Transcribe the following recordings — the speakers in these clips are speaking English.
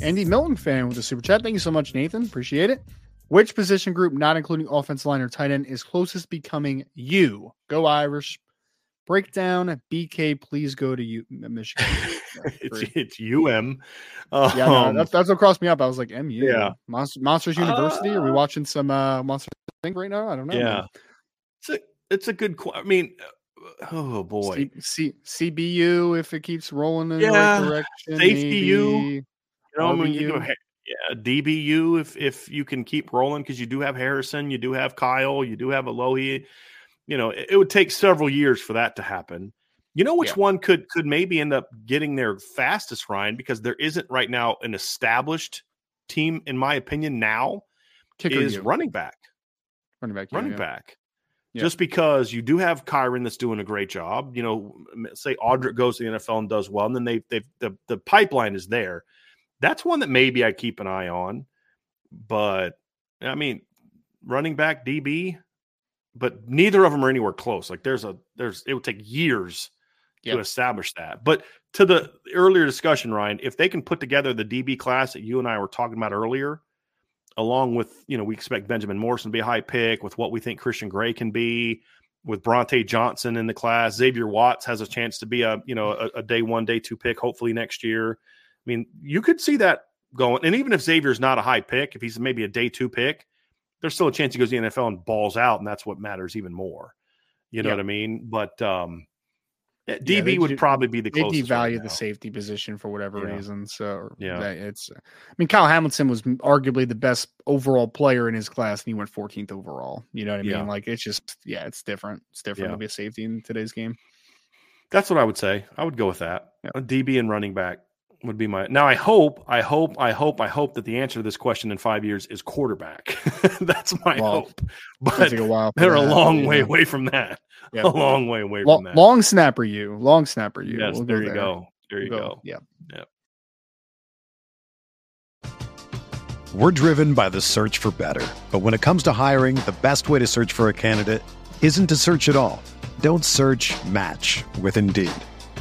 Andy Milton fan with a super chat. Thank you so much, Nathan. Appreciate it. Which position group, not including offensive line or tight end, is closest becoming you? Go Irish. Breakdown. BK, please go to you, Michigan. It's UM. Yeah, no, that's what crossed me up. I was like, MU? Yeah. Monsters University? Are we watching some Monsters thing right now? I don't know. Yeah. Man. It's a good – I mean – oh boy. CBU, if it keeps rolling in the right direction. Safety U. No, I mean, DBU if you can keep rolling, because you do have Harrison, you do have Kyle, you do have Alohi. You know, it would take several years for that to happen. You know which one could maybe end up getting their fastest, Ryan, because there isn't right now an established team, in my opinion, now, is running back. Running back. Yeah. Just because you do have Kyron that's doing a great job. You know, say Audric goes to the NFL and does well, and then the pipeline is there. That's one that maybe I keep an eye on, but I mean, running back, DB, but neither of them are anywhere close. Like it would take years to establish that. But to the earlier discussion, Ryan, if they can put together the DB class that you and I were talking about earlier, along with, you know, we expect Benjamin Morrison to be a high pick, with what we think Christian Gray can be, with Bronte Johnson in the class, Xavier Watts has a chance to be a day one, day two pick, hopefully next year. I mean, you could see that going. And even if Xavier's not a high pick, if he's maybe a day two pick, there's still a chance he goes to the NFL and balls out, and that's what matters even more. You know what I mean? But DB would probably be the closest. They devalue the safety position for whatever reason. So, I mean, Kyle Hamilton was arguably the best overall player in his class, and he went 14th overall. You know what I mean? Like, it's just, it's different. It's different to be a safety in today's game. That's what I would say. I would go with that. Yeah. DB and running back would be my. Now I hope that the answer to this question in 5 years is quarterback. That's my hope. But they're a long way away from that. A long way away from that. Long snapper you. Yes, there you go. There you go. Yep. We're driven by the search for better. But when it comes to hiring, the best way to search for a candidate isn't to search at all. Don't search, match with Indeed.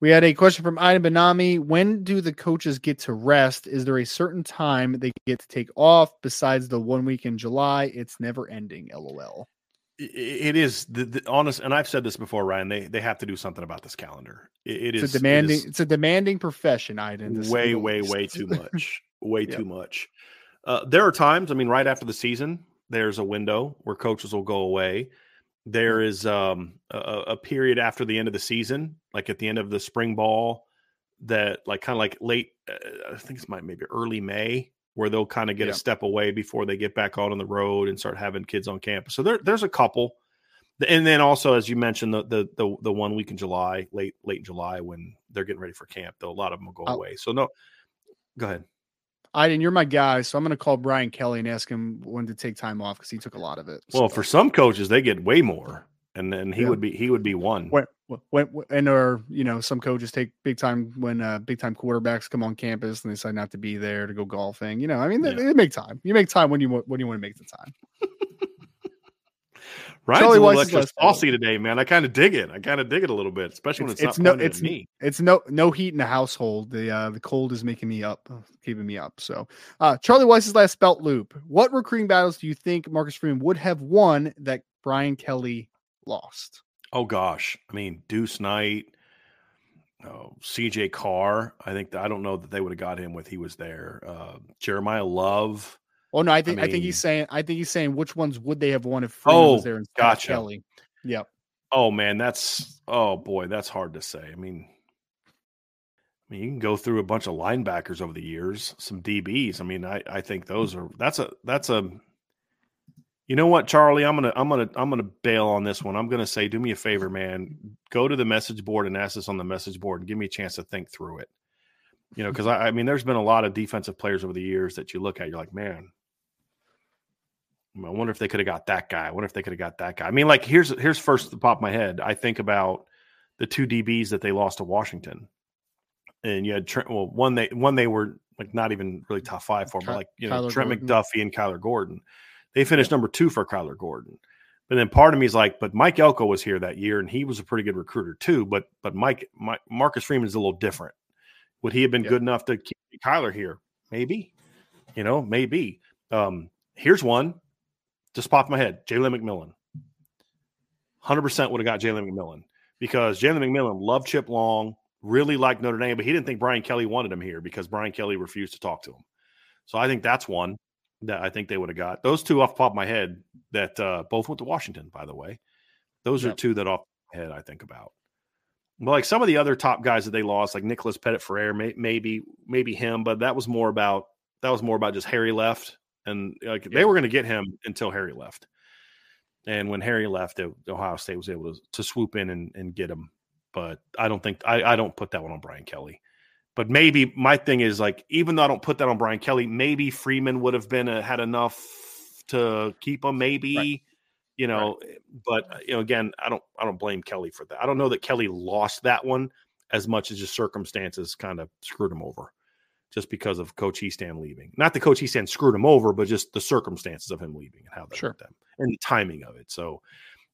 We had a question from Ida Benami. When do the coaches get to rest? Is there a certain time they get to take off besides the 1 week in July? It's never ending, LOL. It is the honest, and I've said this before, Ryan. They have to do something about this calendar. It's a demanding profession, Ida. Way too much. Too much. There are times. I mean, right after the season, there's a window where coaches will go away. There is a period after the end of the season, like at the end of the spring ball, that kind of late, I think it's maybe early May, where they'll kind of get a step away before they get back out on the road and start having kids on campus. So there's a couple, and then also, as you mentioned, the 1 week in July, late July, when they're getting ready for camp, though a lot of them will go away. So no, go ahead. Iden, you're my guy, so I'm going to call Brian Kelly and ask him when to take time off because he took a lot of it. Well, so. For some coaches, they get way more, and then he would be one. Some coaches take big time when big time quarterbacks come on campus and they decide not to be there to go golfing. You know, I mean, they make time. You make time when you want to make the time. Ryan's a little extra saucy today, man. I kind of dig it a little bit, especially when it's not me. It's no heat in the household. The cold is keeping me up. So Charlie Weiss's last belt loop. What recruiting battles do you think Marcus Freeman would have won that Brian Kelly lost? Oh gosh, I mean Deuce Knight, CJ Carr. I don't know that they would have got him with he was there. Jeremiah Love. Oh no, I think he's saying which ones would they have won if Freeman was there instead of Kelly. Yep. Oh man, that's hard to say. I mean you can go through a bunch of linebackers over the years, some DBs. I mean, I think those are that's a you know what, Charlie, I'm gonna bail on this one. I'm gonna say, do me a favor, man. Go to the message board and ask us on the message board and give me a chance to think through it. You know, because I mean there's been a lot of defensive players over the years that you look at, you're like, man. I wonder if they could have got that guy. I wonder if they could have got that guy. I mean, like, here's first at the top of my head. I think about the two DBs that they lost to Washington, and you had one they were like not even really top five for, but like Trent Gordon. McDuffie and Kyler Gordon. They finished number two for Kyler Gordon, but then part of me is like, but Mike Elko was here that year, and he was a pretty good recruiter too. But Marcus Freeman is a little different. Would he have been good enough to keep Kyler here? Maybe, maybe. Here's one. Just popped my head, Jaylen McMillan. 100% would have got Jaylen McMillan because Jaylen McMillan loved Chip Long, really liked Notre Dame, but he didn't think Brian Kelly wanted him here because Brian Kelly refused to talk to him. So I think that's one that I think they would have got. Those two off the top of my head that both went to Washington, by the way. Those are two that off the head I think about. But like some of the other top guys that they lost, like Nicholas Pettit-Ferrer, maybe him, but that was more about just Harry left. And like they were going to get him until Harry left. And when Harry left, Ohio State was able to swoop in and get him. But I don't think – I don't put that one on Brian Kelly. But maybe my thing is like even though I don't put that on Brian Kelly, maybe Freeman would have been had enough to keep him maybe, right. But, again, I don't blame Kelly for that. I don't know that Kelly lost that one as much as just circumstances kind of screwed him over. Just because of Coach Easton leaving. Not that Coach Easton screwed him over, but just the circumstances of him leaving and how that hurt them and the timing of it. So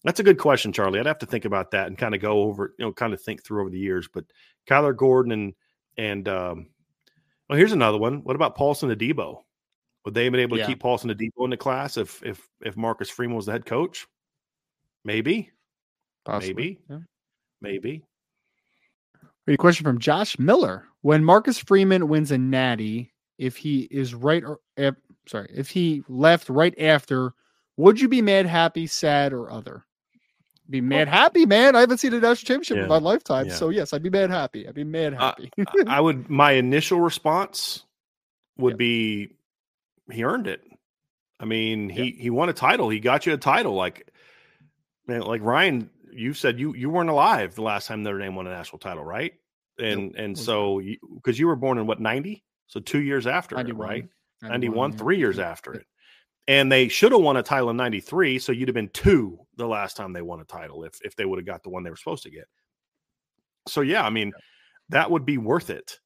that's a good question, Charlie. I'd have to think about that and kind of go over, kind of think through over the years. But Kyler Gordon and here's another one. What about Paulson Adebo? Would they have been able to keep Paulson Adebo in the class if Marcus Freeman was the head coach? Maybe. Possibly. Maybe. Yeah. Maybe. A question from Josh Miller. When Marcus Freeman wins a natty, if he left right after, would you be mad, happy, sad, or other? Be mad, happy, man. I haven't seen a national championship in my lifetime. Yeah. So yes, I'd be mad, happy. I would. My initial response would be, he earned it. I mean, he won a title. He got you a title. Like Ryan you've said you weren't alive the last time Notre Dame won a national title, right? And nope. And so because you were born in what, 90? So 2 years after 91, it, right? 91, yeah. 3 years after it. And they should have won a title in 93, so you'd have been two the last time they won a title if they would have got the one they were supposed to get. So, yeah, I mean, that would be worth it.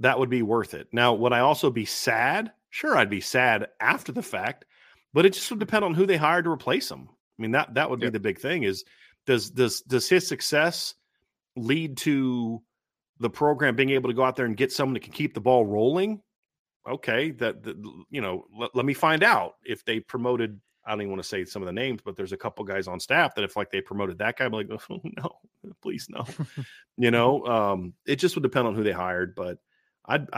That would be worth it. Now, would I also be sad? Sure, I'd be sad after the fact, but it just would depend on who they hired to replace them. I mean, that would be the big thing is, does his success lead to the program being able to go out there and get someone that can keep the ball rolling? Okay, let me find out if they promoted. I don't even want to say some of the names, but there's a couple guys on staff that if like they promoted that guy, I'm like, oh, no, please no. It just would depend on who they hired. But I'd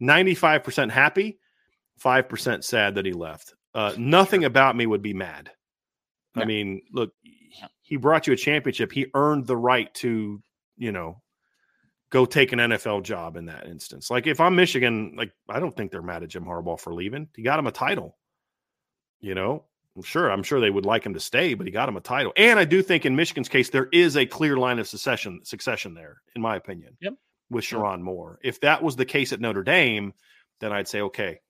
95% happy, 5% sad that he left. Nothing about me would be mad. No. I mean, look, he brought you a championship. He earned the right to, go take an NFL job in that instance. Like if I'm Michigan, like I don't think they're mad at Jim Harbaugh for leaving. He got him a title. I'm sure they would like him to stay, but he got him a title. And I do think in Michigan's case, there is a clear line of succession there, in my opinion, with Sharon Moore. If that was the case at Notre Dame, then I'd say, okay,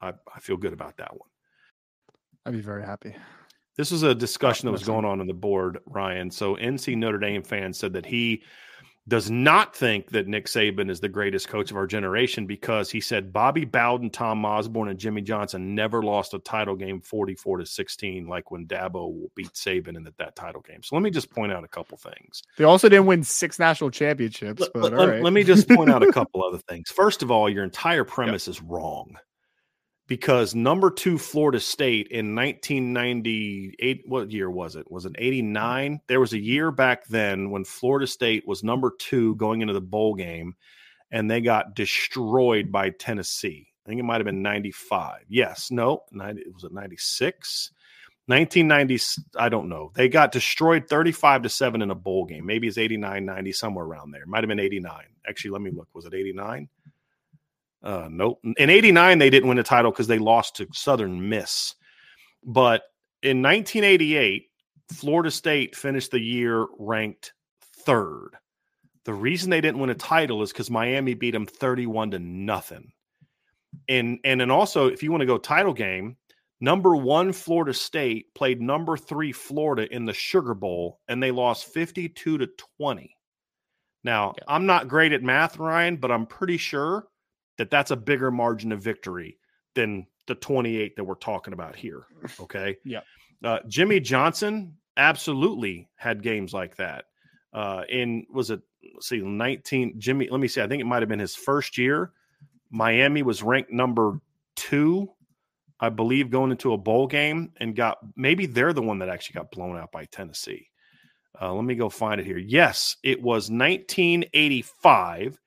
I feel good about that one. I'd be very happy. This is a discussion that was going on the board, Ryan. So NC Notre Dame fans said that he does not think that Nick Saban is the greatest coach of our generation because he said Bobby Bowden, Tom Osborne, and Jimmy Johnson never lost a title game 44-16, like when Dabo beat Saban in that title game. So let me just point out a couple things. They also didn't win six national championships. Let me just point out a couple other things. First of all, your entire premise is wrong because number two Florida State in 1998, what year was it? Was it 89? There was a year back then when Florida State was number two going into the bowl game, and they got destroyed by Tennessee. I think it might have been 95. Yes, no, 90, was it 96? 1990, I don't know. They got destroyed 35-7 in a bowl game. Maybe it's 89, 90, somewhere around there. Might have been 89. Actually, let me look. Was it 89? Nope. In 89, they didn't win the title because they lost to Southern Miss. But in 1988, Florida State finished the year ranked third. The reason they didn't win a title is because Miami beat them 31-0. And then also, if you want to go title game, number one Florida State played number three Florida in the Sugar Bowl, and they lost 52-20. Now, I'm not great at math, Ryan, but I'm pretty sure that's a bigger margin of victory than the 28 that we're talking about here, okay? Jimmy Johnson absolutely had games like that. I think it might have been his first year. Miami was ranked number two, I believe, going into a bowl game and maybe they're the one that actually got blown out by Tennessee. Let me go find it here. Yes, it was 1985.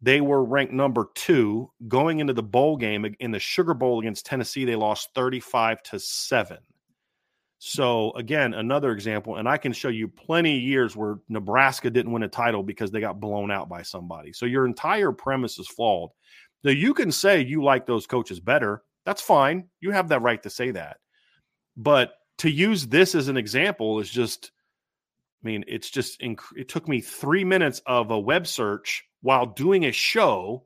They were ranked number two going into the bowl game in the Sugar Bowl against Tennessee. They lost 35-7. So again, another example, and I can show you plenty of years where Nebraska didn't win a title because they got blown out by somebody. So your entire premise is flawed. Now you can say you like those coaches better. That's fine. You have that right to say that. But to use this as an example is just, I mean, it's just, it took me 3 minutes of a web search while doing a show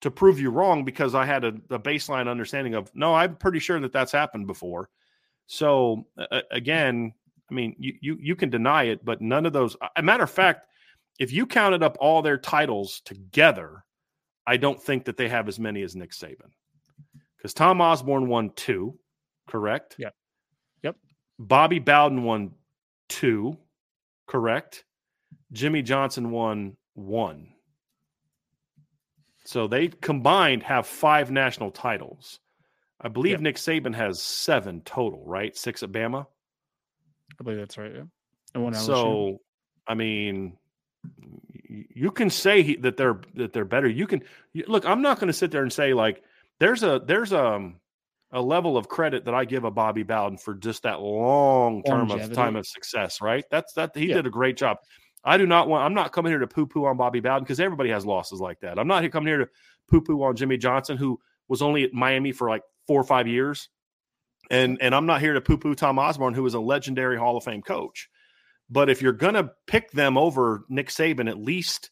to prove you wrong because I had a baseline understanding of, no, I'm pretty sure that's happened before. So, again, I mean, you can deny it, but none of those – a matter of fact, if you counted up all their titles together, I don't think that they have as many as Nick Saban because Tom Osborne won two, correct? Yep. Bobby Bowden won two, correct? Jimmy Johnson won one. So they combined have five national titles. I believe Nick Saban has seven total, right? Six at Bama? I believe that's right, yeah. And one LSU. So, I mean, you can say that they're better. You can look, I'm not going to sit there and say, like, there's a level of credit that I give a Bobby Bowden for just that long term of time of success, right? He did a great job. I'm not coming here to poo-poo on Bobby Bowden because everybody has losses like that. I'm not coming here to poo-poo on Jimmy Johnson, who was only at Miami for like 4 or 5 years. And I'm not here to poo-poo Tom Osborne, who was a legendary Hall of Fame coach. But if you're going to pick them over Nick Saban, at least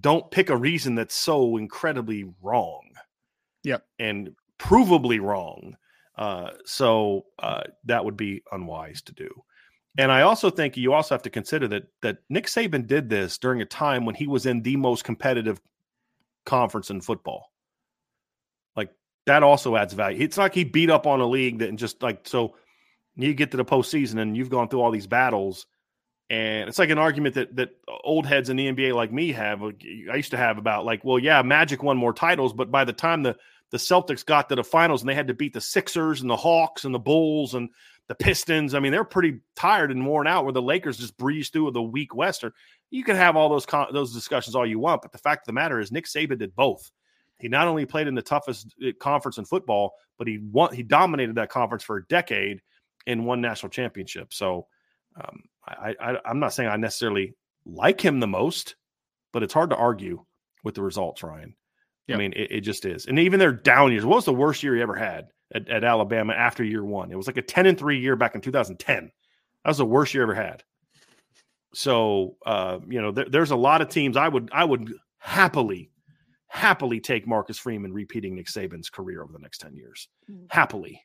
don't pick a reason that's so incredibly wrong. Yep. And provably wrong. So that would be unwise to do. And I also think you also have to consider that Nick Saban did this during a time when he was in the most competitive conference in football. Like, that also adds value. It's like he beat up on a league that, and just like, so you get to the postseason and you've gone through all these battles. And it's like an argument that old heads in the NBA like me have. Like, I used to have about like, well, yeah, Magic won more titles, but by the time the Celtics got to the finals and they had to beat the Sixers and the Hawks and the Bulls and the Pistons, I mean, they're pretty tired and worn out, where the Lakers just breezed through with a weak Western. You can have all those discussions all you want, but the fact of the matter is Nick Saban did both. He not only played in the toughest conference in football, but he dominated that conference for a decade and won national championships. So I'm not saying I necessarily like him the most, but it's hard to argue with the results, Ryan. Yep. I mean, it just is. And even their down years, what was the worst year he ever had at Alabama after year one? It was like a 10-3 year back in 2010. That was the worst year ever had. So, there's a lot of teams. I would happily take Marcus Freeman repeating Nick Saban's career over the next 10 years. Happily.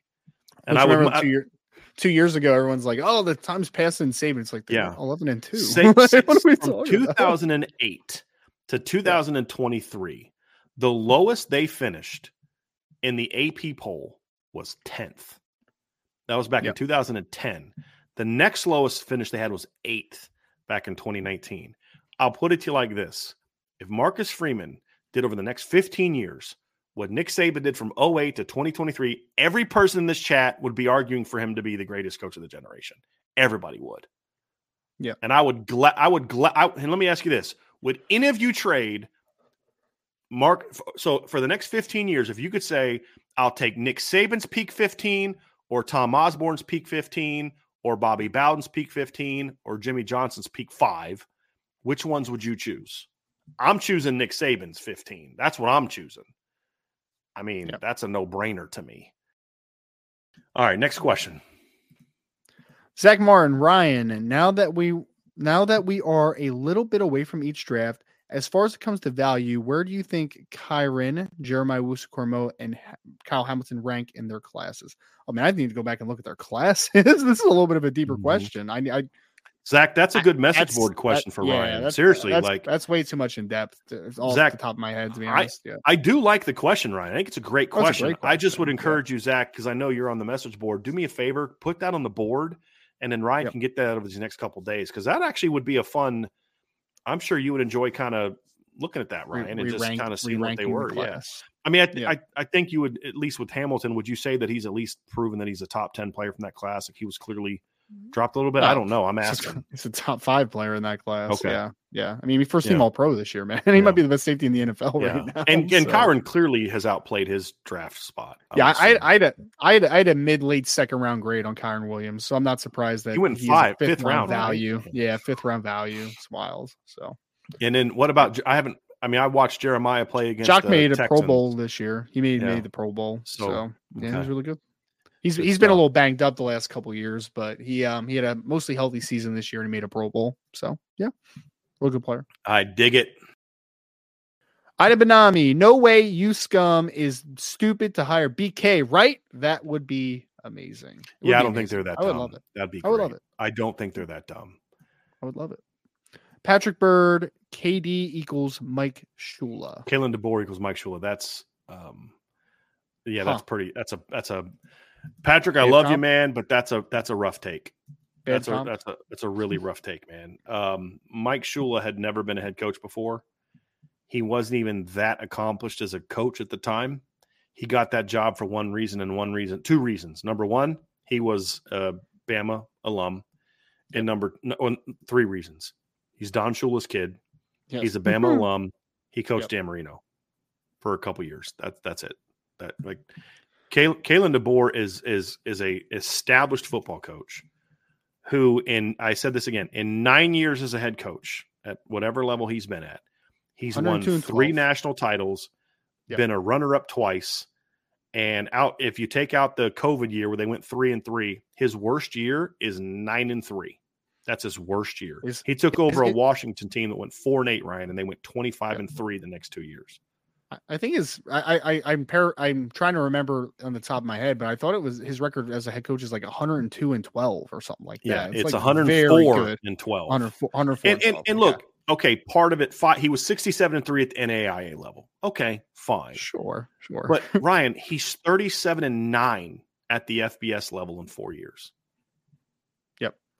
And I would – 2 years ago, everyone's like, oh, the time's passing Saban. It's like, 11-2. What are we from 2008 about? To 2023, the lowest they finished in the AP poll was 10th. That was back in 2010. The next lowest finish they had was 8th back in 2019. I'll put it to you like this. If Marcus Freeman did over the next 15 years what Nick Saban did from 2008 to 2023, every person in this chat would be arguing for him to be the greatest coach of the generation. Everybody would. Yeah. And and let me ask you this. Would any of you trade Mark? So for the next 15 years, if you could say, I'll take Nick Saban's peak 15 or Tom Osborne's peak 15 or Bobby Bowden's peak 15 or Jimmy Johnson's peak 5, which ones would you choose? I'm choosing Nick Saban's 15. That's what I'm choosing. I mean, that's a no-brainer to me. All right, next question. Zach Martin, Ryan, and now that we are a little bit away from each draft, as far as it comes to value, where do you think Kyron, Jeremiah Wusu-Kormo, and Kyle Hamilton rank in their classes? I mean, I need to go back and look at their classes. This is a little bit of a deeper question. Zach, that's a good message board question for Ryan. Seriously, that's way too much in depth. It's all Zach, off the top of my head, to be honest. I do like the question, Ryan. I think it's a great question. I just would encourage you, Zach, because I know you're on the message board. Do me a favor, put that on the board, and then Ryan can get that over these next couple of days, because that actually would be a fun. I'm sure you would enjoy kind of looking at that, Ryan, and just kind of seeing what they were. Yes, yeah. I mean, I think you would, at least with Hamilton, would you say that he's at least proven that he's a top 10 player from that class? Like, he was clearly dropped a little bit. I don't know. I'm asking. He's a top 5 player in that class. Okay. Yeah. Yeah. I mean, he first team all pro this year, man. He might be the best safety in the NFL right now. And Kyron clearly has outplayed his draft spot. I had a mid-late second round grade on Kyron Williams, so I'm not surprised that he went fifth round value. Right? Yeah, fifth round value. It's wild. So. And then what about? I watched Jeremiah play against. Jock made a Pro Bowl this year. He made the Pro Bowl. So he was really good. He's been a little banged up the last couple of years, but he had a mostly healthy season this year and he made a Pro Bowl. So real good player. I dig it. Ida Benami, no way you scum is stupid to hire BK, right? That would be amazing. I don't think they're that dumb. I would love it. That'd be great. I would love it. I don't think they're that dumb. I would love it. Patrick Bird, KD equals Mike Shula. Kalen DeBoer equals Mike Shula. That's that's pretty. That's a. Patrick, I love you, man, but that's a rough take. That's a really rough take, man. Mike Shula had never been a head coach before. He wasn't even that accomplished as a coach at the time. He got that job for two reasons. Number one, he was a Bama alum, and three reasons. He's Don Shula's kid. Yes. He's a Bama alum. He coached Dan Marino for a couple years. That's it. Kalen DeBoer is a established football coach who, and I said this again, in 9 years as a head coach at whatever level he's been at, he's won 3 national titles, been a runner-up twice, and if you take out the COVID year where they went 3-3, his worst year is 9-3. That's his worst year. He took over a Washington team that went 4-8, Ryan, and they went 25-3 the next 2 years. I think his I'm trying to remember on the top of my head, but I thought it was his record as a head coach is like 102-12 or something like that. Yeah, it's like 104-12. 104 and look, okay, part of it, he was 67-3 at the NAIA level. Okay, fine, sure. But Ryan, he's 37-9 at the FBS level in 4 years.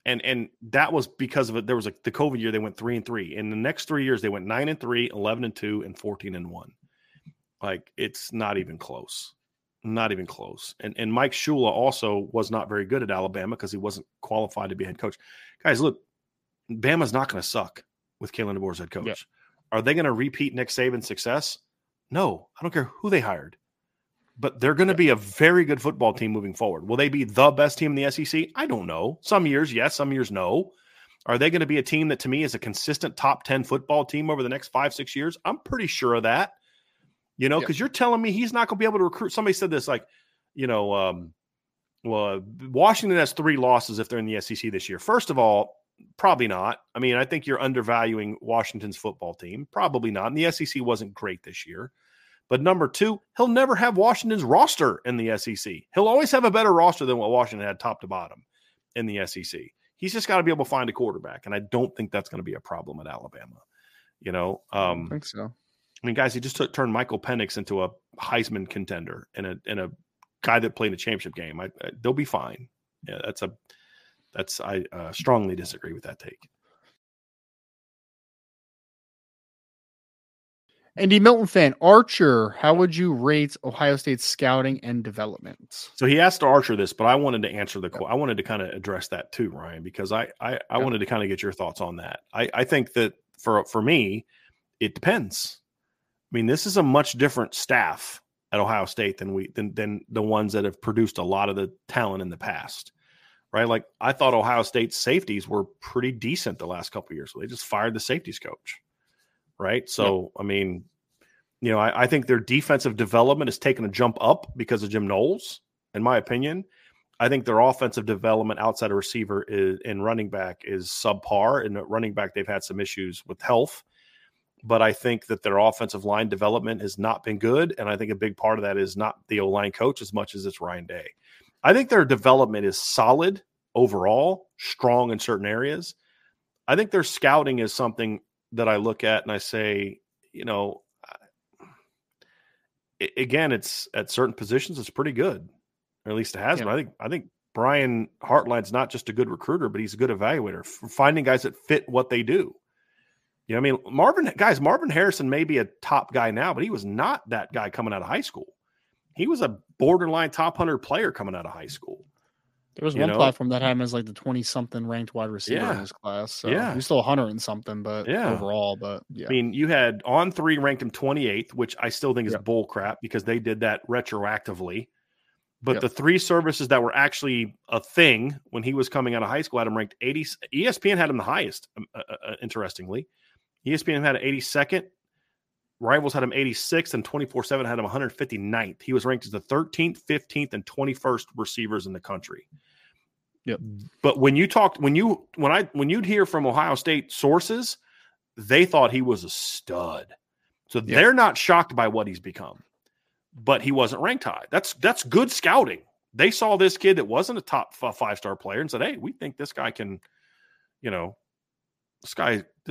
And that was because of it. There was the COVID year. They went 3-3. In the next 3 years, they went 9-3, 11-2, and 14-1. Like, it's not even close. Not even close. And Mike Shula also was not very good at Alabama because he wasn't qualified to be head coach. Guys, look, Bama's not going to suck with Kalen DeBoer as head coach. Yep. Are they going to repeat Nick Saban's success? No, I don't care who they hired. But they're going to be a very good football team moving forward. Will they be the best team in the SEC? I don't know. Some years, yes. Some years, no. Are they going to be a team that, to me, is a consistent top 10 football team over the next 5-6 years? I'm pretty sure of that. You know, because you're telling me he's not going to be able to recruit. Somebody said this, like, you know, well, Washington has 3 losses if they're in the SEC this year. First of all, probably not. I mean, I think you're undervaluing Washington's football team. Probably not. And the SEC wasn't great this year. But number two, he'll never have Washington's roster in the SEC. He'll always have a better roster than what Washington had top to bottom in the SEC. He's just got to be able to find a quarterback, and I don't think that's going to be a problem at Alabama. You know, I think so. I mean, guys, he just turned Michael Penix into a Heisman contender and a guy that played a championship game. They'll be fine. Yeah, I strongly disagree with that take. Andy Milton fan, Archer, how would you rate Ohio State's scouting and development? So he asked Archer this, but I wanted to answer the question. I wanted to kind of address that too, Ryan, because I wanted to kind of get your thoughts on that. I think that for me, it depends. I mean, this is a much different staff at Ohio State than the ones that have produced a lot of the talent in the past, right? Like, I thought Ohio State's safeties were pretty decent the last couple of years. So they just fired the safeties coach. Right. So, I mean, you know, I think their defensive development has taken a jump up because of Jim Knowles, in my opinion. I think their offensive development outside of receiver and running back is subpar. And at running back, they've had some issues with health. But I think that their offensive line development has not been good. And I think a big part of that is not the O-line coach as much as it's Ryan Day. I think their development is solid overall, strong in certain areas. I think their scouting is something that I look at and I say, you know, again, it's at certain positions, it's pretty good, or at least it has been. I think Brian Hartline's not just a good recruiter, but he's a good evaluator for finding guys that fit what they do. You know, I mean, Marvin Harrison may be a top guy now, but he was not that guy coming out of high school. He was a borderline top 100 player coming out of high school. There was one platform that had him as like the 20-something ranked wide receiver in his class. So he's still 100 and something, but overall. But I mean, you had On3 ranked him 28th, which I still think is bull crap because they did that retroactively. But the 3 services that were actually a thing when he was coming out of high school had him ranked 80. ESPN had him the highest. Interestingly, ESPN had him 82nd. Rivals had him 86th, and 24/7 had him 159th. He was ranked as the 13th, 15th, and 21st receivers in the country. Yep. But when you talked, when you'd hear from Ohio State sources, they thought he was a stud. So they're not shocked by what he's become. But he wasn't ranked high. That's good scouting. They saw this kid that wasn't a top 5-star player and said, "Hey, we think this guy can, you know, this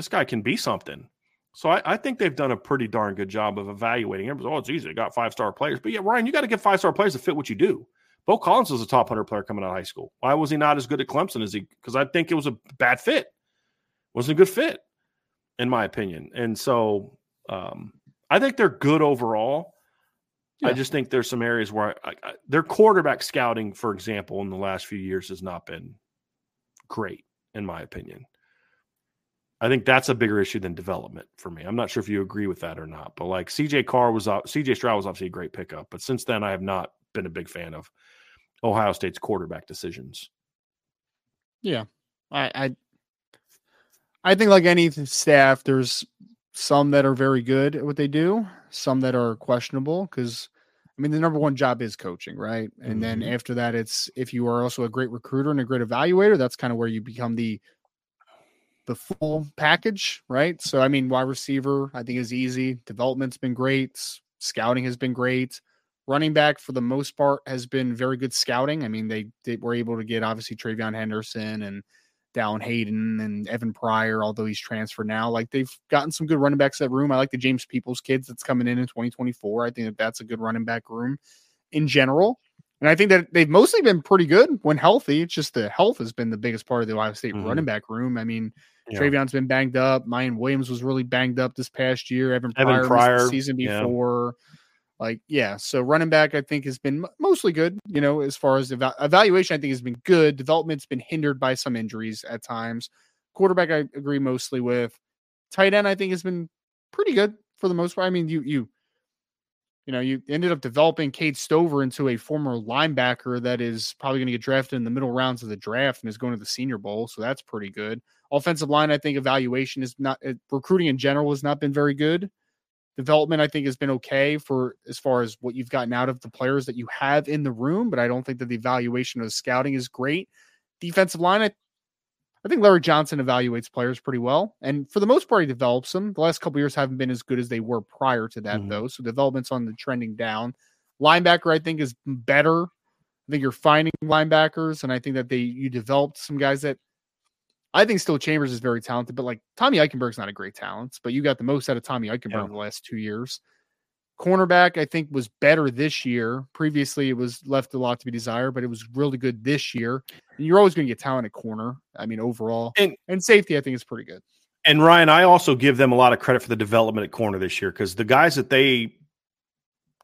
guy can be something." So I think they've done a pretty darn good job of evaluating. Everyone's, oh, geez, they got 5-star players. But, yeah, Ryan, you got to get 5-star players to fit what you do. Bo Collins was a top 100 player coming out of high school. Why was he not as good at Clemson as he – because I think it was a bad fit. It wasn't a good fit, in my opinion. And so I think they're good overall. Yeah. I just think there's some areas where their quarterback scouting, for example, in the last few years has not been great, in my opinion. I think that's a bigger issue than development for me. I'm not sure if you agree with that or not, but like CJ Stroud was obviously a great pickup, but since then I have not been a big fan of Ohio State's quarterback decisions. Yeah. I think like any staff, there's some that are very good at what they do, some that are questionable because I mean, the number one job is coaching, right? And then after that, it's if you are also a great recruiter and a great evaluator, that's kind of where you become the the full package, right? So, I mean, wide receiver, I think is easy. Development's been great. Scouting has been great. Running back, for the most part, has been very good scouting. I mean, they were able to get, obviously, Travion Henderson and Dallin Hayden and Evan Pryor, although he's transferred now. Like, they've gotten some good running backs at room. I like the James Peoples kids that's coming in 2024. I think that that's a good running back room in general. And I think that they've mostly been pretty good when healthy. It's just the health has been the biggest part of the Ohio State running back room. I mean, yeah. Travion's been banged up. Mayan Williams was really banged up this past year. Evan Pryor the season before. Yeah. Like, yeah, so running back, I think, has been mostly good, you know, as far as evaluation, I think has been good. Development's been hindered by some injuries at times. Quarterback, I agree mostly with. Tight end, I think, has been pretty good for the most part. I mean, you ended up developing Cade Stover into a former linebacker that is probably going to get drafted in the middle rounds of the draft and is going to the Senior Bowl, so that's pretty good. Offensive line, I think, evaluation is not – recruiting in general has not been very good. Development, I think, has been okay for as far as what you've gotten out of the players that you have in the room, but I don't think that the evaluation of the scouting is great. Defensive line, I think Larry Johnson evaluates players pretty well, and for the most part, he develops them. The last couple of years haven't been as good as they were prior to that, though, so development's on the trending down. Linebacker, I think, is better. I think you're finding linebackers, and I think that you developed some guys that I think still Chambers is very talented, but like Tommy Eichenberg's not a great talent, but you got the most out of Tommy Eichenberg in the last 2 years. Cornerback, I think, was better this year. Previously, it was left a lot to be desired, but it was really good this year. And you're always going to get talent at corner. I mean, overall. And safety, I think, is pretty good. And Ryan, I also give them a lot of credit for the development at corner this year, because the guys that they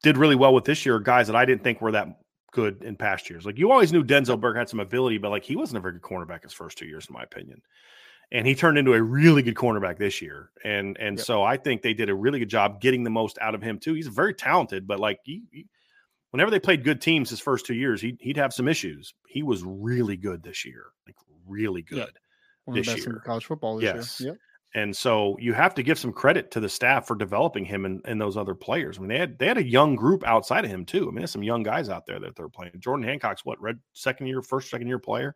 did really well with this year are guys that I didn't think were that good in past years. Like, you always knew Denzel Burke had some ability, but like, he wasn't a very good cornerback his first 2 years, in my opinion. And he turned into a really good cornerback this year. And so I think they did a really good job getting the most out of him too. He's very talented, but like he whenever they played good teams his first 2 years, he'd have some issues. He was really good this year, like really good One this of the best year. In college football this year. Yep. And so you have to give some credit to the staff for developing him and those other players. I mean, they had a young group outside of him too. I mean, there's some young guys out there that they're playing. Jordan Hancock's second year player.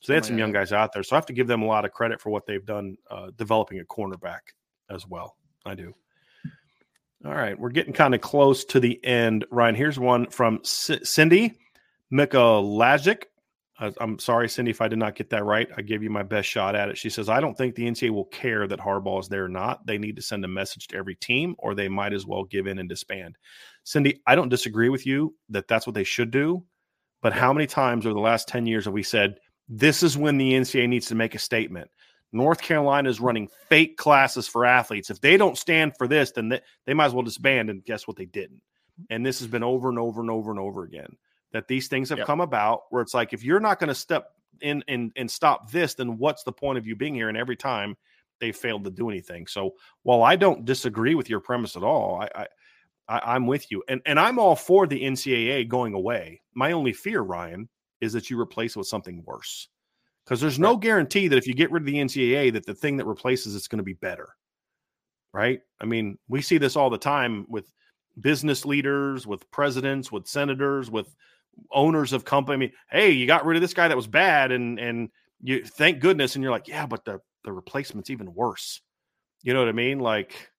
So they had some young guys out there. So I have to give them a lot of credit for what they've done developing a cornerback as well. I do. All right. We're getting kind of close to the end, Ryan. Here's one from Cindy Mikalajic. I'm sorry, Cindy, if I did not get that right. I gave you my best shot at it. She says, I don't think the NCAA will care that Harbaugh is there or not. They need to send a message to every team, or they might as well give in and disband. Cindy, I don't disagree with you that that's what they should do. But how many times over the last 10 years have we said, this is when the NCAA needs to make a statement? North Carolina is running fake classes for athletes. If they don't stand for this, then they might as well disband. And guess what? They didn't. And this has been over and over and over and over again, that these things have come about where it's like, if you're not going to step in and stop this, then what's the point of you being here? And every time they failed to do anything. So while I don't disagree with your premise at all, I'm with you. And I'm all for the NCAA going away. My only fear, Ryan, is that you replace it with something worse, because there's no guarantee that if you get rid of the NCAA that the thing that replaces it's going to be better, right? I mean, we see this all the time with business leaders, with presidents, with senators, with owners of company. I mean, hey, you got rid of this guy that was bad, and you thank goodness, and you're like, yeah, but the replacement's even worse. You know what I mean? Like,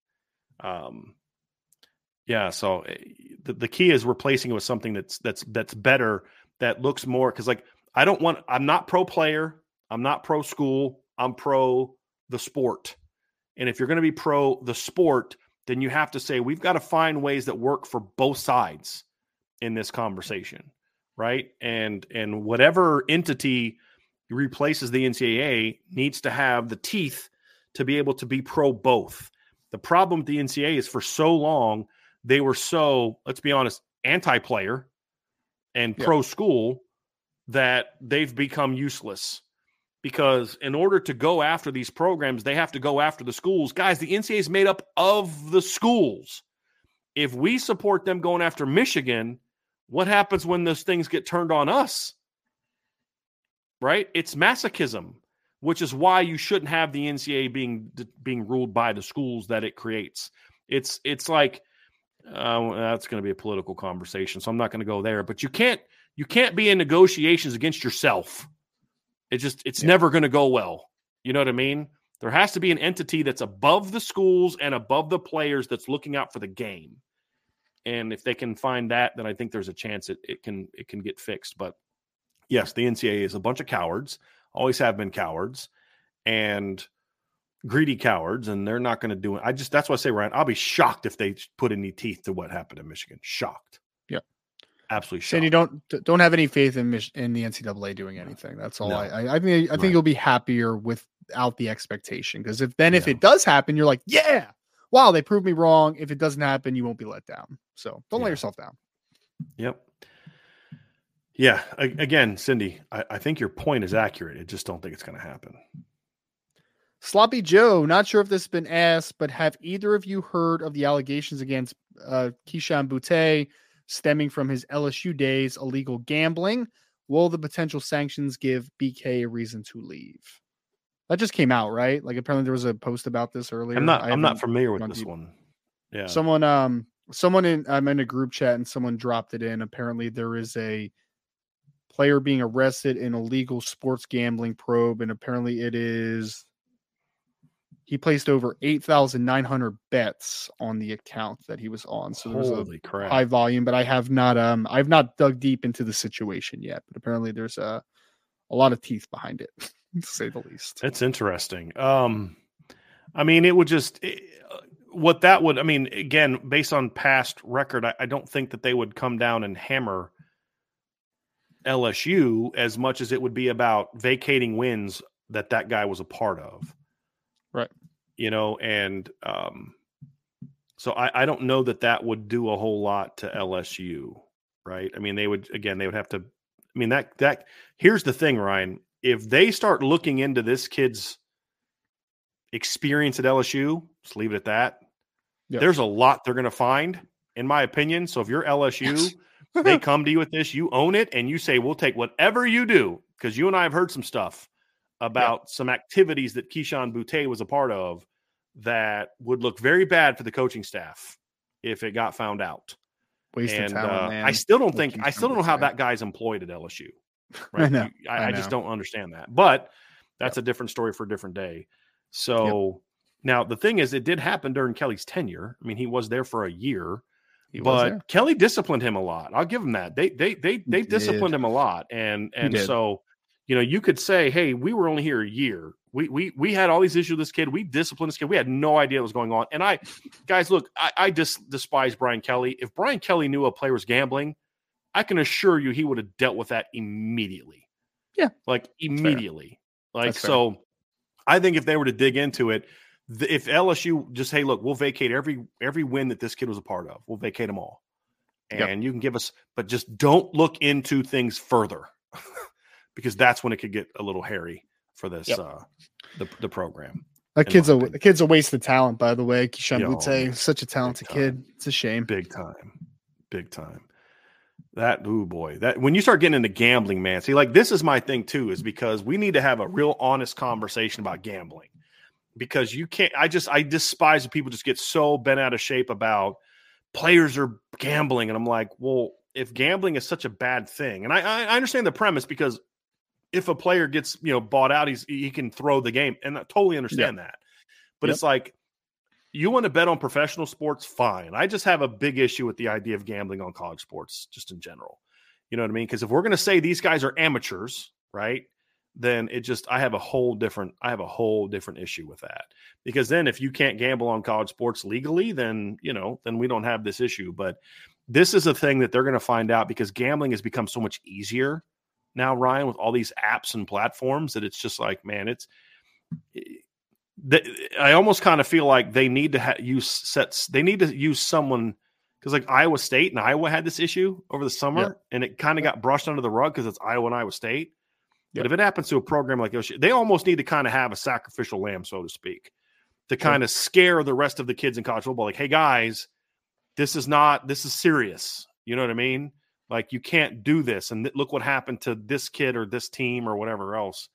So the key is replacing it with something that's better. That looks more, because like, I'm not pro player. I'm not pro school. I'm pro the sport. And if you're going to be pro the sport, then you have to say, we've got to find ways that work for both sides in this conversation. Right. And whatever entity replaces the NCAA needs to have the teeth to be able to be pro both. The problem with the NCAA is for so long, they were so, let's be honest, anti-player and pro school that they've become useless, because in order to go after these programs, they have to go after the schools. Guys, the NCAA is made up of the schools. If we support them going after Michigan, what happens when those things get turned on us? Right? It's masochism, which is why you shouldn't have the NCAA being ruled by the schools that it creates. It's like, that's going to be a political conversation, so I'm not going to go there. But you can't be in negotiations against yourself. It's never going to go well. You know what I mean? There has to be an entity that's above the schools and above the players that's looking out for the game. And if they can find that, then I think there's a chance it can get fixed. But yes, the NCAA is a bunch of cowards, always have been cowards, and greedy cowards, and they're not going to do it. That's why I say, Ryan, I'll be shocked if they put any teeth to what happened in Michigan. Shocked. Yeah. Absolutely shocked. And you don't have any faith in the NCAA doing anything. That's all. No. I think right. You'll be happier without the expectation, because if it does happen, you're like, yeah, wow, they proved me wrong. If it doesn't happen, you won't be let down. So don't let yourself down. Yep. Yeah. Again, Cindy, I think your point is accurate. I just don't think it's going to happen. Sloppy Joe, not sure if this has been asked, but have either of you heard of the allegations against Keyshawn Boutte stemming from his LSU days, illegal gambling? Will the potential sanctions give BK a reason to leave? That just came out, right? Like, apparently there was a post about this earlier. I'm not familiar with this one. Yeah. I'm in a group chat and someone dropped it in. Apparently there is a player being arrested in illegal sports gambling probe, and apparently it is. He placed over 8,900 bets on the account that he was on. So there's a high volume, but I have not I've not dug deep into the situation yet, but apparently there's a lot of teeth behind it, to say the least. That's interesting. Again, based on past record, I don't think that they would come down and hammer LSU as much as it would be about vacating wins that guy was a part of. Right. You know, and so I don't know that would do a whole lot to LSU, right? I mean, they would have to, here's the thing, Ryan, if they start looking into this kid's experience at LSU, just leave it at that. Yep. There's a lot they're going to find, in my opinion. So if you're LSU, they come to you with this, you own it, and you say, we'll take whatever you do, because you and I have heard some stuff about some activities that Keyshawn Boutte was a part of that would look very bad for the coaching staff if it got found out. Wasted talent, man. I still don't know how that guy's employed at LSU. Right? I just don't understand that. But that's a different story for a different day. So now the thing is, it did happen during Kelly's tenure. I mean, he was there for a year, but Kelly disciplined him a lot. I'll give him that. They disciplined him a lot, and so. You know, you could say, hey, we were only here a year. We had all these issues with this kid. We disciplined this kid. We had no idea what was going on. And I despise Brian Kelly. If Brian Kelly knew a player was gambling, I can assure you he would have dealt with that immediately. Yeah. Like, immediately. Fair. Like, so I think if they were to dig into it, if LSU just, hey, look, we'll vacate every win that this kid was a part of. We'll vacate them all. And you can give us – but just don't look into things further. Because that's when it could get a little hairy for this, the program. The kid's a wasted talent, by the way. Keyshawn Boutte, such a talented kid. It's a shame. Big time. That, ooh boy. That, when you start getting into gambling, man, see, like, this is my thing too, is because we need to have a real honest conversation about gambling. Because you can't, I despise when people just get so bent out of shape about players are gambling. And I'm like, well, if gambling is such a bad thing, and I understand the premise, because if a player gets, bought out, he can throw the game, and I totally understand that. But it's like, you want to bet on professional sports, fine. I just have a big issue with the idea of gambling on college sports, just in general. You know what I mean? Because if we're going to say these guys are amateurs, right? Then it just, I have a whole different issue with that. Because then if you can't gamble on college sports legally, then, then we don't have this issue. But this is a thing that they're going to find out, because gambling has become so much easier now, Ryan, with all these apps and platforms, that it's just like, man, I almost kind of feel like they need to use sets. They need to use someone, because like Iowa State and Iowa had this issue over the summer, and it kind of got brushed under the rug because it's Iowa and Iowa State. But if it happens to a program like this, they almost need to kind of have a sacrificial lamb, so to speak, to kind of scare the rest of the kids in college football. Like, hey guys, this is serious. You know what I mean? Like, you can't do this. And look what happened to this kid or this team or whatever else.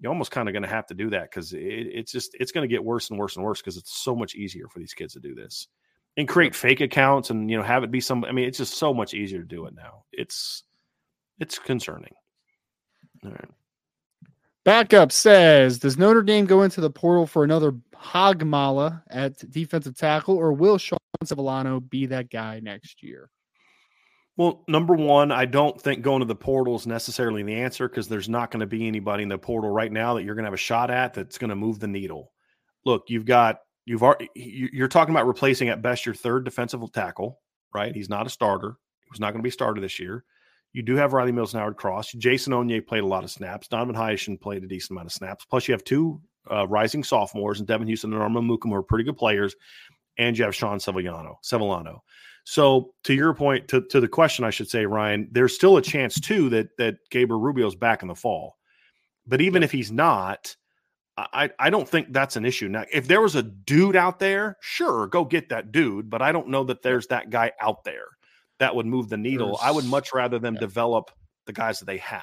You're almost kind of going to have to do that, because it's going to get worse and worse and worse, because it's so much easier for these kids to do this and create fake accounts and, have it be some, it's just so much easier to do it now. It's concerning. All right. Backup says, does Notre Dame go into the portal for another Hogmala at defensive tackle, or will Sean Savillano be that guy next year? Well, number one, I don't think going to the portal is necessarily the answer, because there's not going to be anybody in the portal right now that you're going to have a shot at that's going to move the needle. Look, you're talking about replacing at best your third defensive tackle, right? He's not a starter. He was not going to be a starter this year. You do have Riley Mills and Howard Cross. Jason Onye played a lot of snaps. Donovan Hinish played a decent amount of snaps. Plus, you have two rising sophomores, and Devin Houston and Norman Mukum, who are pretty good players, and you have Sean Savillano. So to your point, to the question, I should say, Ryan, there's still a chance too that Gabriel Rubio's back in the fall. But even if he's not, I don't think that's an issue. Now, if there was a dude out there, sure, go get that dude. But I don't know that there's that guy out there that would move the needle. I would much rather them develop the guys that they have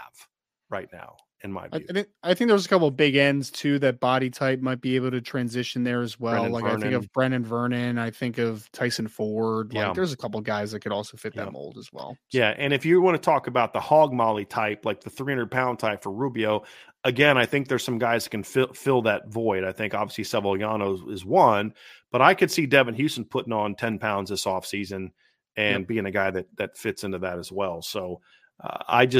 right now, in my view. I think there's a couple of big ends too that body type might be able to transition there as well. Brennan Vernon. I think of Brennan Vernon, I think of Tyson Ford. Like there's a couple of guys that could also fit that mold as well. So. Yeah, and if you want to talk about the hog molly type, like the 300-pound type for Rubio, again, I think there's some guys that can fill that void. I think obviously Savillano is one, but I could see Devin Houston putting on 10 pounds this offseason and being a guy that fits into that as well. So I'm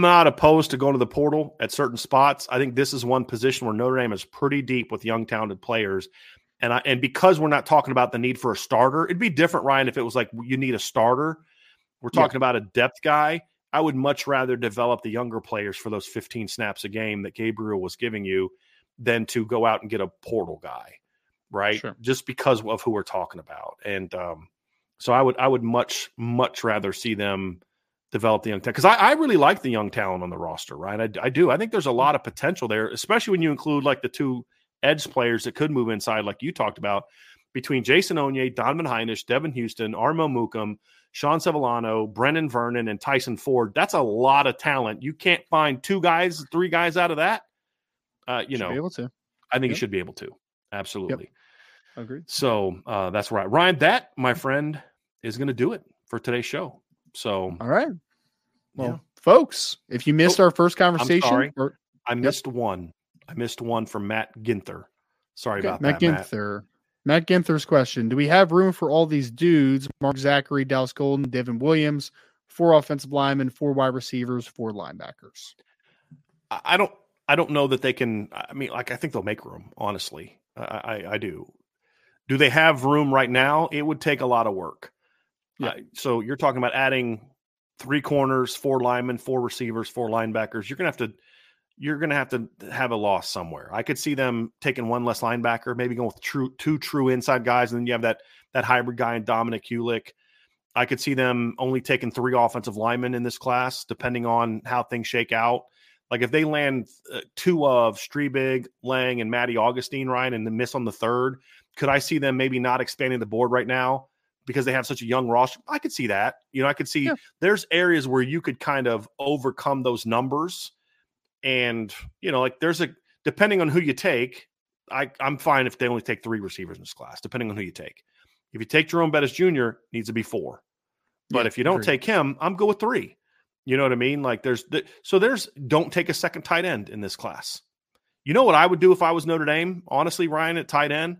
not opposed to going to the portal at certain spots. I think this is one position where Notre Dame is pretty deep with young, talented players. And because we're not talking about the need for a starter, it'd be different, Ryan, if it was like you need a starter. We're talking about a depth guy. I would much rather develop the younger players for those 15 snaps a game that Gabriel was giving you than to go out and get a portal guy, right? Sure. Just because of who we're talking about. And so I would much rather see them – develop the young talent, because I really like the young talent on the roster, right? I do. I think there's a lot of potential there, especially when you include like the two edge players that could move inside, like you talked about, between Jason Onye, Donovan Hinish, Devin Houston, Armo Mukum, Sean Savillano, Brennan Vernon, and Tyson Ford. That's a lot of talent. You can't find two guys, three guys out of that. Be able to. I think you should be able to. Absolutely. Yep. Agreed. So that's right, Ryan. That, my friend, is going to do it for today's show. So, all right. Well, folks, if you missed our first conversation, I missed one from Matt Ginther. Sorry about that. Matt Ginther's question: do we have room for all these dudes? Mark Zachary, Dallas Golden, Devin Williams, 4 offensive linemen, 4 wide receivers, 4 linebackers. I don't know that they can. I mean, like, I think they'll make room. Honestly, I do. Do they have room right now? It would take a lot of work. Yeah. So you're talking about adding 3 corners, 4 linemen, 4 receivers, 4 linebackers. You're going to have a loss somewhere. I could see them taking one less linebacker, maybe going with two true inside guys, and then you have that hybrid guy in Dominic Hulick. I could see them only taking 3 offensive linemen in this class, depending on how things shake out. Like if they land 2 of Strebig, Lang, and Matty Augustine, Ryan, and then miss on the third, could I see them maybe not expanding the board right now? Because they have such a young roster, I could see that. I could see there's areas where you could kind of overcome those numbers. And, like depending on who you take, I'm fine if they only take 3 receivers in this class, depending on who you take. If you take Jerome Bettis Jr., it needs to be 4. But if you don't take him, I'm good with 3. You know what I mean? Like don't take a second tight end in this class. You know what I would do if I was Notre Dame, honestly, Ryan, at tight end?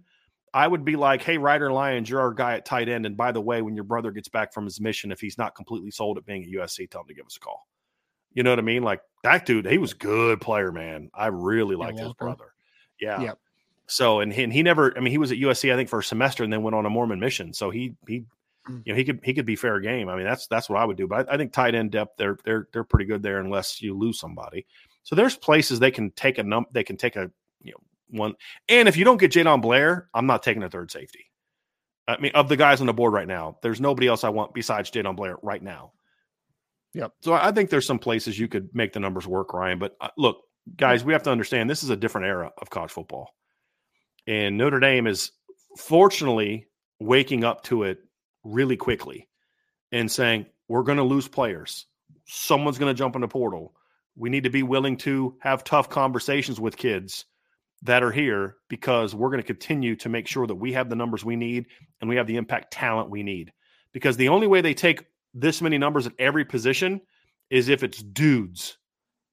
I would be like, hey, Ryder Lyons, you're our guy at tight end. And by the way, when your brother gets back from his mission, if he's not completely sold at being at USC, tell him to give us a call. You know what I mean? Like that dude, he was a good player, man. I really liked his brother. Yeah. Yep. So, and he never, I mean, he was at USC, I think, for a semester and then went on a Mormon mission. So he could be fair game. I mean, that's what I would do. But I think tight end depth, they're pretty good there unless you lose somebody. So there's places they can take one. And if you don't get Jadon Blair, I'm not taking a third safety. I mean, of the guys on the board right now, there's nobody else I want besides Jadon Blair right now. Yep. So I think there's some places you could make the numbers work, Ryan. But look, guys, we have to understand this is a different era of college football. And Notre Dame is fortunately waking up to it really quickly and saying, we're going to lose players. Someone's going to jump in the portal. We need to be willing to have tough conversations with kids that are here, because we're going to continue to make sure that we have the numbers we need and we have the impact talent we need. Because the only way they take this many numbers at every position is if it's dudes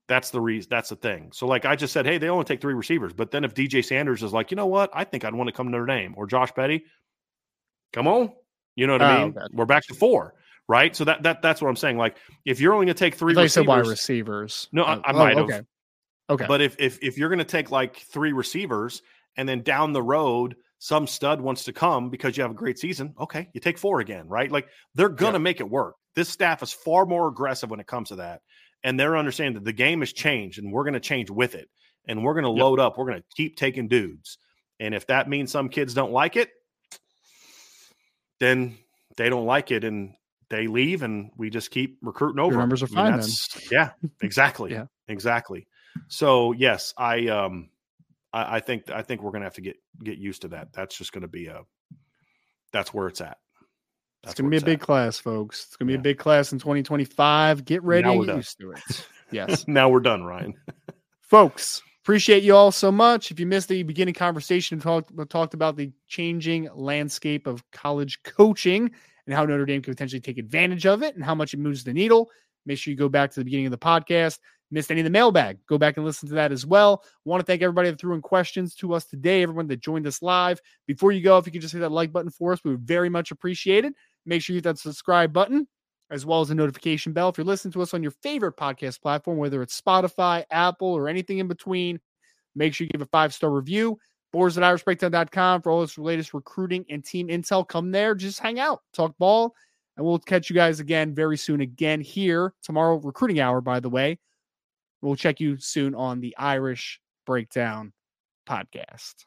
That's the reason. That's the thing. So, like I just said, hey, they only take three receivers. But then if DJ Sanders is like, you know what? I think I'd want to come to Notre Dame. Or Josh Petty, come on. You know what I mean? We're back to four, right? So that's what I'm saying. Like, if you're only going to take three receivers. I said wide receivers. No, I might have. Okay. But if you're going to take, like, three receivers and then down the road some stud wants to come because you have a great season, okay, you take four again, right? Like, they're going to make it work. This staff is far more aggressive when it comes to that. And they're understanding that the game has changed and we're going to change with it. And we're going to load up. We're going to keep taking dudes. And if that means some kids don't like it, then they don't like it and they leave and we just keep recruiting over. Your numbers are fine, then. Yeah, exactly. Exactly. So, yes, I think we're going to have to get used to that. That's just going to be that's where it's at. It's going to be a big class, folks. It's going to be a big class in 2025. Get ready to get used to it. Yes. Now we're done, Ryan. Folks, appreciate you all so much. If you missed the beginning conversation, we talked about the changing landscape of college coaching and how Notre Dame could potentially take advantage of it and how much it moves the needle. Make sure you go back to the beginning of the podcast. Missed any of the mailbag, go back and listen to that as well. Want to thank everybody that threw in questions to us today, everyone that joined us live. Before you go, if you could just hit that like button for us, we would very much appreciate it. Make sure you hit that subscribe button as well as the notification bell. If you're listening to us on your favorite podcast platform, whether it's Spotify, Apple, or anything in between, make sure you give a 5-star review. boards@irishbreakdown.com for all its latest recruiting and team intel. Come there, just hang out, talk ball, and we'll catch you guys again very soon again here tomorrow. Recruiting hour, by the way. We'll check you soon on the Irish Breakdown podcast.